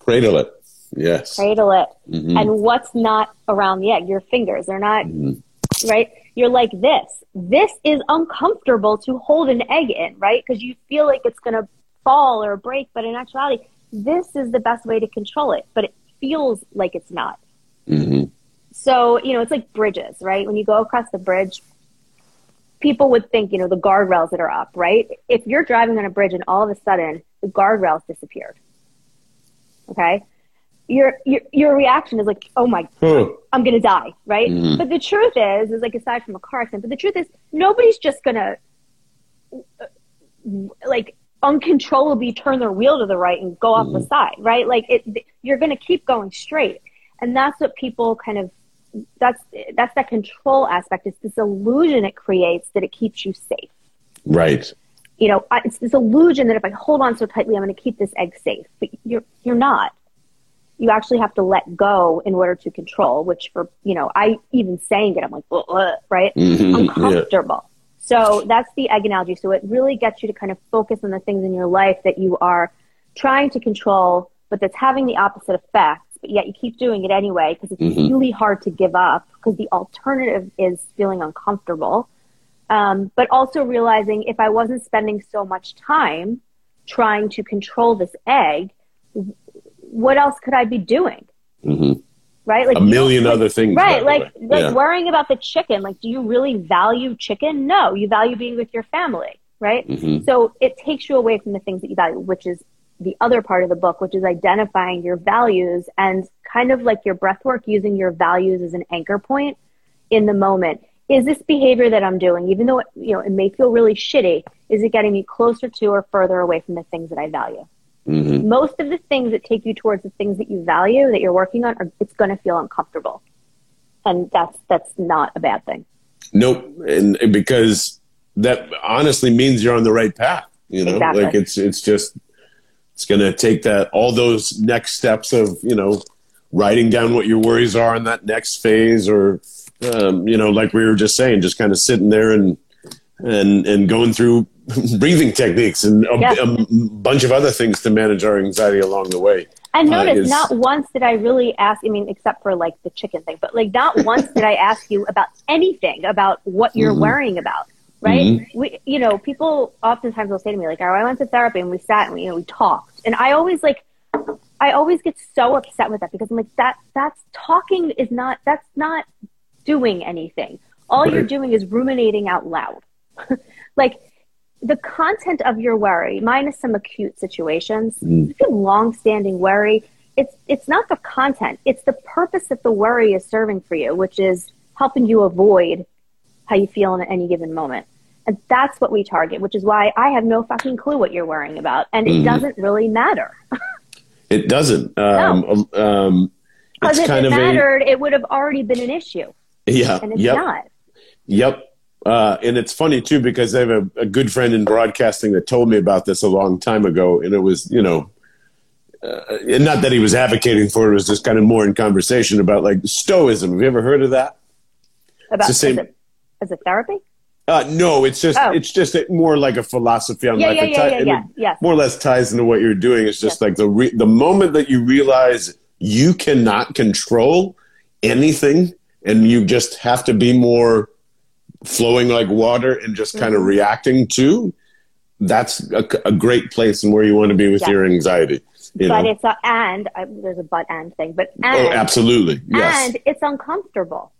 Cradle it. Yes. Cradle it. Mm-hmm. And what's not around the egg? Your fingers. They're not, mm-hmm. right? You're like this. This is uncomfortable to hold an egg in, right? Because you feel like it's going to fall or break. But in actuality, this is the best way to control it. But it feels like it's not. Mm-hmm. So, you know, it's like bridges, right? When you go across the bridge, people would think, you know, the guardrails that are up, right? If you're driving on a bridge and all of a sudden the guardrails disappeared, okay? Your, your your reaction is like, oh my God, I'm going to die, right? Mm-hmm. But the truth is, is like aside from a car accident, but the truth is nobody's just going to like uncontrollably turn their wheel to the right and go off mm-hmm. the side, right? Like it, you're going to keep going straight. And that's what people kind of, that's, that's that control aspect. It's this illusion it creates that it keeps you safe. Right. You know, it's this illusion that if I hold on so tightly, I'm going to keep this egg safe. But you're you're not. You actually have to let go in order to control, which for, you know, I even saying it, I'm like, ugh, ugh, right? Mm-hmm, uncomfortable. Yeah. So that's the egg analogy. So it really gets you to kind of focus on the things in your life that you are trying to control, but that's having the opposite effect, but yet you keep doing it anyway because it's mm-hmm. really hard to give up because the alternative is feeling uncomfortable. Um, but also realizing if I wasn't spending so much time trying to control this egg, what else could I be doing? Mm-hmm. Right? Like a million like, other things. Right. Like like yeah. worrying about the chicken. Like, do you really value chicken? No, you value being with your family. Right. Mm-hmm. So it takes you away from the things that you value, which is the other part of the book, which is identifying your values and kind of like your breath work, using your values as an anchor point in the moment. Is this behavior that I'm doing, even though it, you know, it may feel really shitty, is it getting me closer to or further away from the things that I value? Mm-hmm. Most of the things that take you towards the things that you value, that you're working on, are, it's going to feel uncomfortable. And that's that's not a bad thing. Nope. And because that honestly means you're on the right path. You know, exactly. like it's it's just, it's going to take that, all those next steps of, you know, writing down what your worries are in that next phase or, um, you know, like we were just saying, just kind of sitting there and, and, and going through breathing techniques and a, yeah. a bunch of other things to manage our anxiety along the way. And notice uh, is, not once did I really ask, I mean, except for like the chicken thing, but like not once did I ask you about anything about what you're mm-hmm. worrying about, right? Mm-hmm. We, you know, people oftentimes will say to me like, oh, I went to therapy and we sat and we, you know, we talked. And I always like, I always get so upset with that because I'm like, that that's talking is not, that's not doing anything. All right. you're doing is ruminating out loud. Like, the content of your worry, minus some acute situations, mm. if you have long-standing worry, it's it's not the content. It's the purpose that the worry is serving for you, which is helping you avoid how you feel in any given moment. And that's what we target, which is why I have no fucking clue what you're worrying about. And it mm. doesn't really matter. It doesn't. Um, no. um, because if kind it of mattered, a... it would have already been an issue. Yeah. And it's yep. not. Yep. Uh, and it's funny, too, because I have a, a good friend in broadcasting that told me about this a long time ago. And it was, you know, uh, and not that he was advocating for it. It was just kind of more in conversation about, like, stoicism. Have you ever heard of that? About the same... as, a, as a therapy? Uh, no, it's just oh. it's just more like a philosophy on yeah, life. Yeah, yeah, t- yeah, yeah. Yes. More or less ties into what you're doing. It's just yes. like the re- the moment that you realize you cannot control anything and you just have to be more flowing like water and just mm-hmm. kind of reacting to, that's a, a great place and where you want to be with yes. your anxiety. You but know? It's a, and I, there's a but and thing. But and, oh, absolutely. Yes. And it's uncomfortable.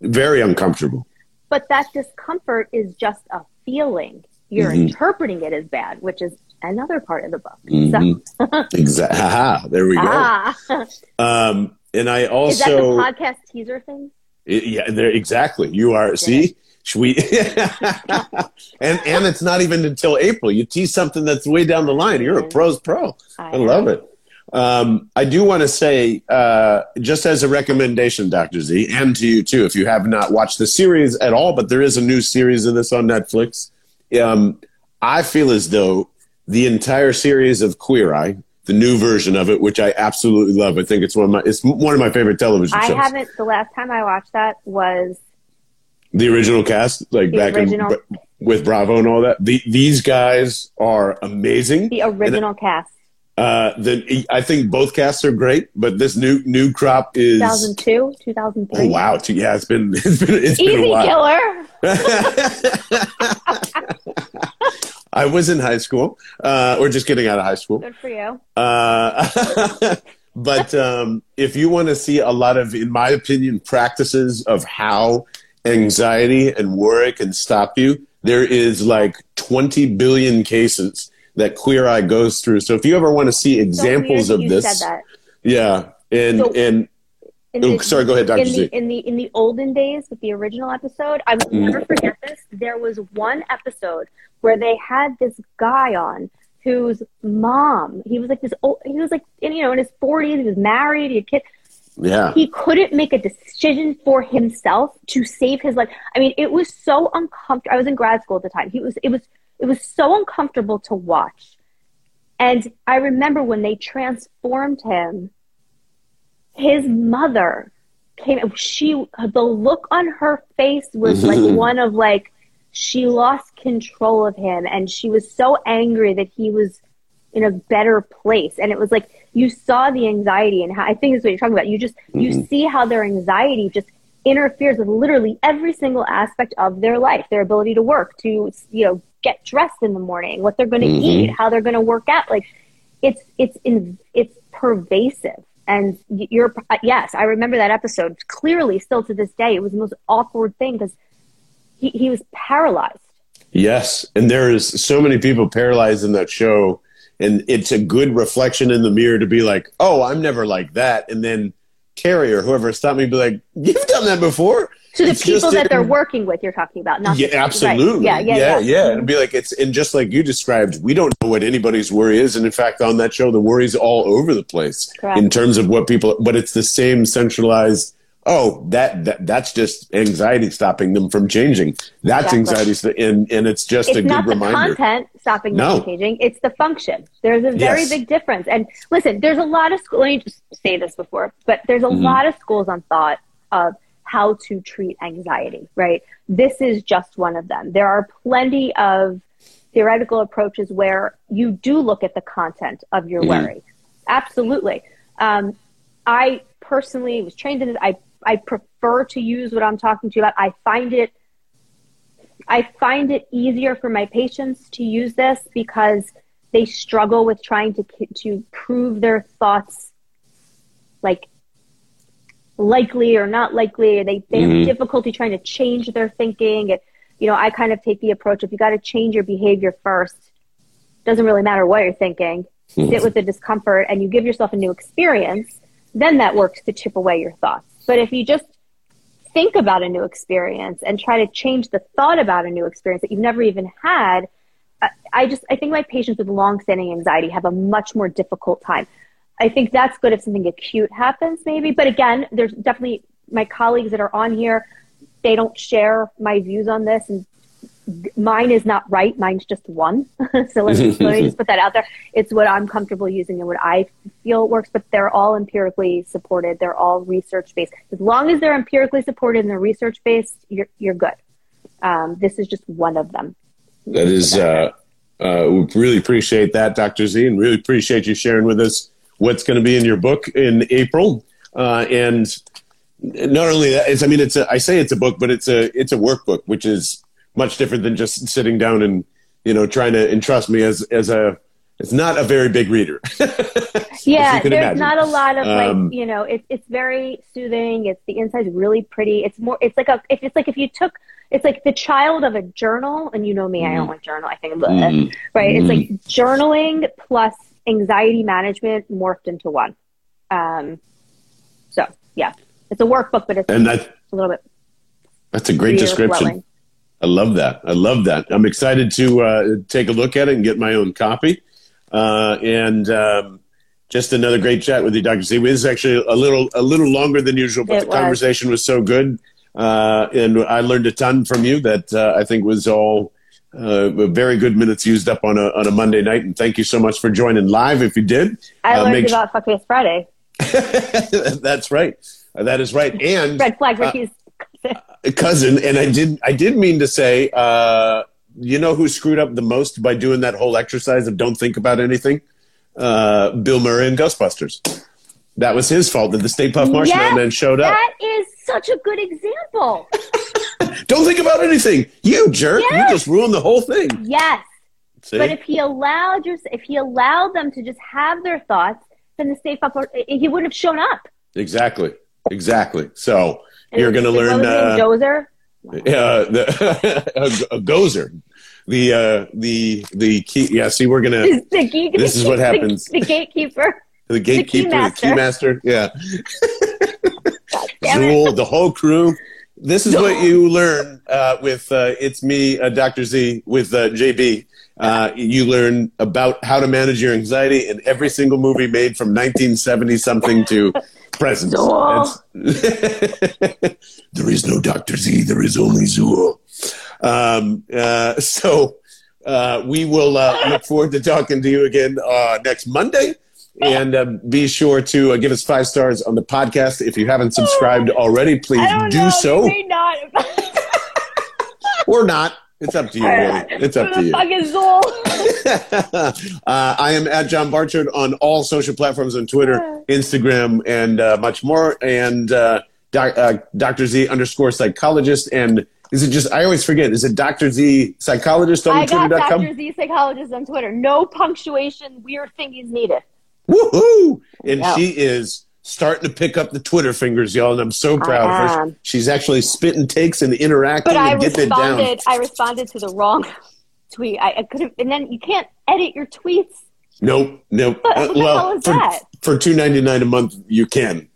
Very uncomfortable. But that discomfort is just a feeling. You're mm-hmm. interpreting it as bad, which is another part of the book. Mm-hmm. So. Exactly. Ah, there we go. Ah. Um, and I also is that the podcast teaser thing? It, yeah, there exactly. You are. Yeah. See, we and and it's not even until April. You tease something that's way down the line. You're a pro's pro. I, I love it. Um, I do want to say, uh, just as a recommendation, Doctor Z, and to you too, if you have not watched the series at all, but there is a new series of this on Netflix. Um, I feel as though the entire series of Queer Eye, the new version of it, which I absolutely love. I think it's one of my, it's one of my favorite television shows. I haven't, the last time I watched that was the original cast, like back original, in, with Bravo and all that. The, these guys are amazing. The original and, cast. Uh, the, I think both casts are great, but this new new crop is two thousand two, two thousand three. Oh wow! Yeah, it's been it's been it's easy been a while. Killer. I was in high school, uh, or just getting out of high school. Good for you. Uh, but um, if you want to see a lot of, in my opinion, practices of how anxiety and worry can stop you, there is like twenty billion cases that Queer Eye goes through. So if you ever want to see examples so of this, said that. Yeah, and so and the, oh, sorry, go ahead, Doctor Z. In the in the olden days with the original episode, I will mm. never forget this. There was one episode where they had this guy on whose mom, he was like this old, he was like in, you know in his forties, he was married, he had kids. Yeah, he couldn't make a decision for himself to save his life. I mean, it was so uncomfortable. I was in grad school at the time. He was it was. It was so uncomfortable to watch. And I remember when they transformed him, his mother came, she, the look on her face was like one of like, she lost control of him and she was so angry that he was in a better place. And it was like, you saw the anxiety and how, I think that's what you're talking about. You just, mm-hmm. you see how their anxiety just interferes with literally every single aspect of their life, their ability to work, to, you know, get dressed in the morning, what they're going to mm-hmm. eat, how they're going to work out. Like it's, it's, in, it's pervasive. And you're, yes, I remember that episode clearly still to this day. It was the most awkward thing because he, he was paralyzed. Yes. And there is so many people paralyzed in that show. And it's a good reflection in the mirror to be like, oh, I'm never like that. And then Carrie or whoever stopped me and be like, you've done that before. To the it's people that in, they're working with, you're talking about, not yeah, the, absolutely, right. yeah, yeah, yeah, yeah. Mm-hmm. It'd be like it's, and just like you described, we don't know what anybody's worry is, and in fact, on that show, the worry's all over the place. Correct. In terms of what people, but it's the same centralized. Oh, that, that that's just anxiety stopping them from changing. That's exactly. anxiety, and and it's just it's a good reminder. It's not the content stopping them no. from changing. It's the function. There's a very yes. big difference. And listen, there's a lot of schools. Let me just say this before, but there's a mm-hmm. lot of schools on thought of how to treat anxiety, right? This is just one of them. There are plenty of theoretical approaches where you do look at the content of your worry. Mm. Absolutely. Um, I personally was trained in it. I, I prefer to use what I'm talking to you about. I find it, I find it easier for my patients to use this because they struggle with trying to, to prove their thoughts like likely or not likely, or they, they mm-hmm. have difficulty trying to change their thinking. And, you know, I kind of take the approach, if you got to change your behavior first, doesn't really matter what you're thinking. sit with the discomfort and you give yourself a new experience, then that works to chip away your thoughts. But if you just think about a new experience and try to change the thought about a new experience that you've never even had, I just, I think my patients with long-standing anxiety have a much more difficult time. I think that's good if something acute happens maybe. But again, there's definitely my colleagues that are on here, they don't share my views on this, and mine is not right. Mine's just one. So let me, let me just put that out there. It's what I'm comfortable using and what I feel works, but they're all empirically supported. They're all research-based. As long as they're empirically supported and they're research-based, you're, you're good. Um, this is just one of them. That is, uh, uh, we really appreciate that, Doctor Z, and really appreciate you sharing with us what's going to be in your book in April. Uh, and not only that, it's, I mean, it's a, I say it's a book, but it's a, it's a workbook, which is much different than just sitting down and, you know, trying to entrust me as, as a, it's not a very big reader. Yeah. There's imagine. Not a lot of um, like, you know, it's, it's very soothing. It's the inside's really pretty. It's more, it's like a, if it's like, if you took, it's like the child of a journal, and you know me, I don't like journal. I think about mm. that, right? Mm. It's like journaling plus anxiety management morphed into one. Um, so yeah, it's a workbook, but it's and that, a little bit. That's a great description. Flowing. I love that. I love that. I'm excited to uh, take a look at it and get my own copy. Uh, and um, just another great chat with you, Doctor Z. This is actually a little a little longer than usual, but it the was. conversation was so good. Uh, and I learned a ton from you that uh, I think was all uh, very good minutes used up on a on a Monday night. And thank you so much for joining live if you did. I uh, learned about sure... Fuckface Friday. That's right. That is right. And Red Flag Ricky's uh, cousin. And I did I did mean to say, uh, you know who screwed up the most by doing that whole exercise of don't think about anything? Uh, Bill Murray and Ghostbusters. That was his fault that the Stay Puft Marshmallow yes, Man showed up. That is such a good example. Don't think about anything. You jerk. Yes. You just ruined the whole thing. Yes. See? But if he allowed your, if he allowed them to just have their thoughts, then the Stay Puft, he wouldn't have shown up. Exactly. Exactly. So and you're going to learn. Uh, Gozer? Wow. Uh, the, a, a Gozer. The, uh, the, the key. Yeah, see, we're going to. This key, is key, what happens. The, the gatekeeper. The gatekeeper, the key master, the key master. Yeah. Zool, the whole crew. This is no. what you learn uh, with uh, It's Me, uh, Doctor Z, with uh, J B. Uh, you learn about how to manage your anxiety in every single movie made from nineteen seventy-something to present. Zool. There is no Doctor Z. There is only Zool. Um, uh, so uh, we will uh, look forward to talking to you again uh, next Monday. And uh, be sure to uh, give us five stars on the podcast. If you haven't subscribed already, please I don't do know. so. We may not. Or not. It's up to you, really. It's up to you. uh, I am at John Barton on all social platforms on Twitter, Instagram, and uh, much more. And uh, doc, uh, Doctor Z underscore psychologist. And is it just, I always forget, is it Doctor Z psychologist on Twitter dot com? I got Doctor Z psychologist on Twitter. No punctuation, weird thingies needed. Woohoo! And wow. She is starting to pick up the Twitter fingers, y'all, and I'm so proud I of her. She's actually spitting takes and interacting but and getting it down. But I responded to the wrong tweet. I, I could have, and then you can't edit your tweets. Nope, nope. But what uh, the well, hell is for, that? For two dollars and ninety-nine cents a month, you can.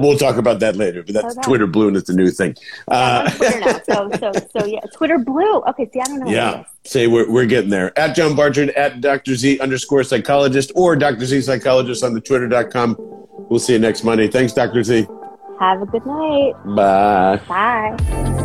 We'll talk about that later, but that's okay. Twitter Blue, and it's a new thing. Uh, yeah, I'm on Twitter now, so, so, so yeah, Twitter Blue. Okay, see, I don't know. Yeah, say we're we're getting there. At John Barton, at Doctor Z underscore psychologist, or Doctor Z psychologist on the twitter dot com. We'll see you next Monday. Thanks, Doctor Z. Have a good night. Bye. Bye.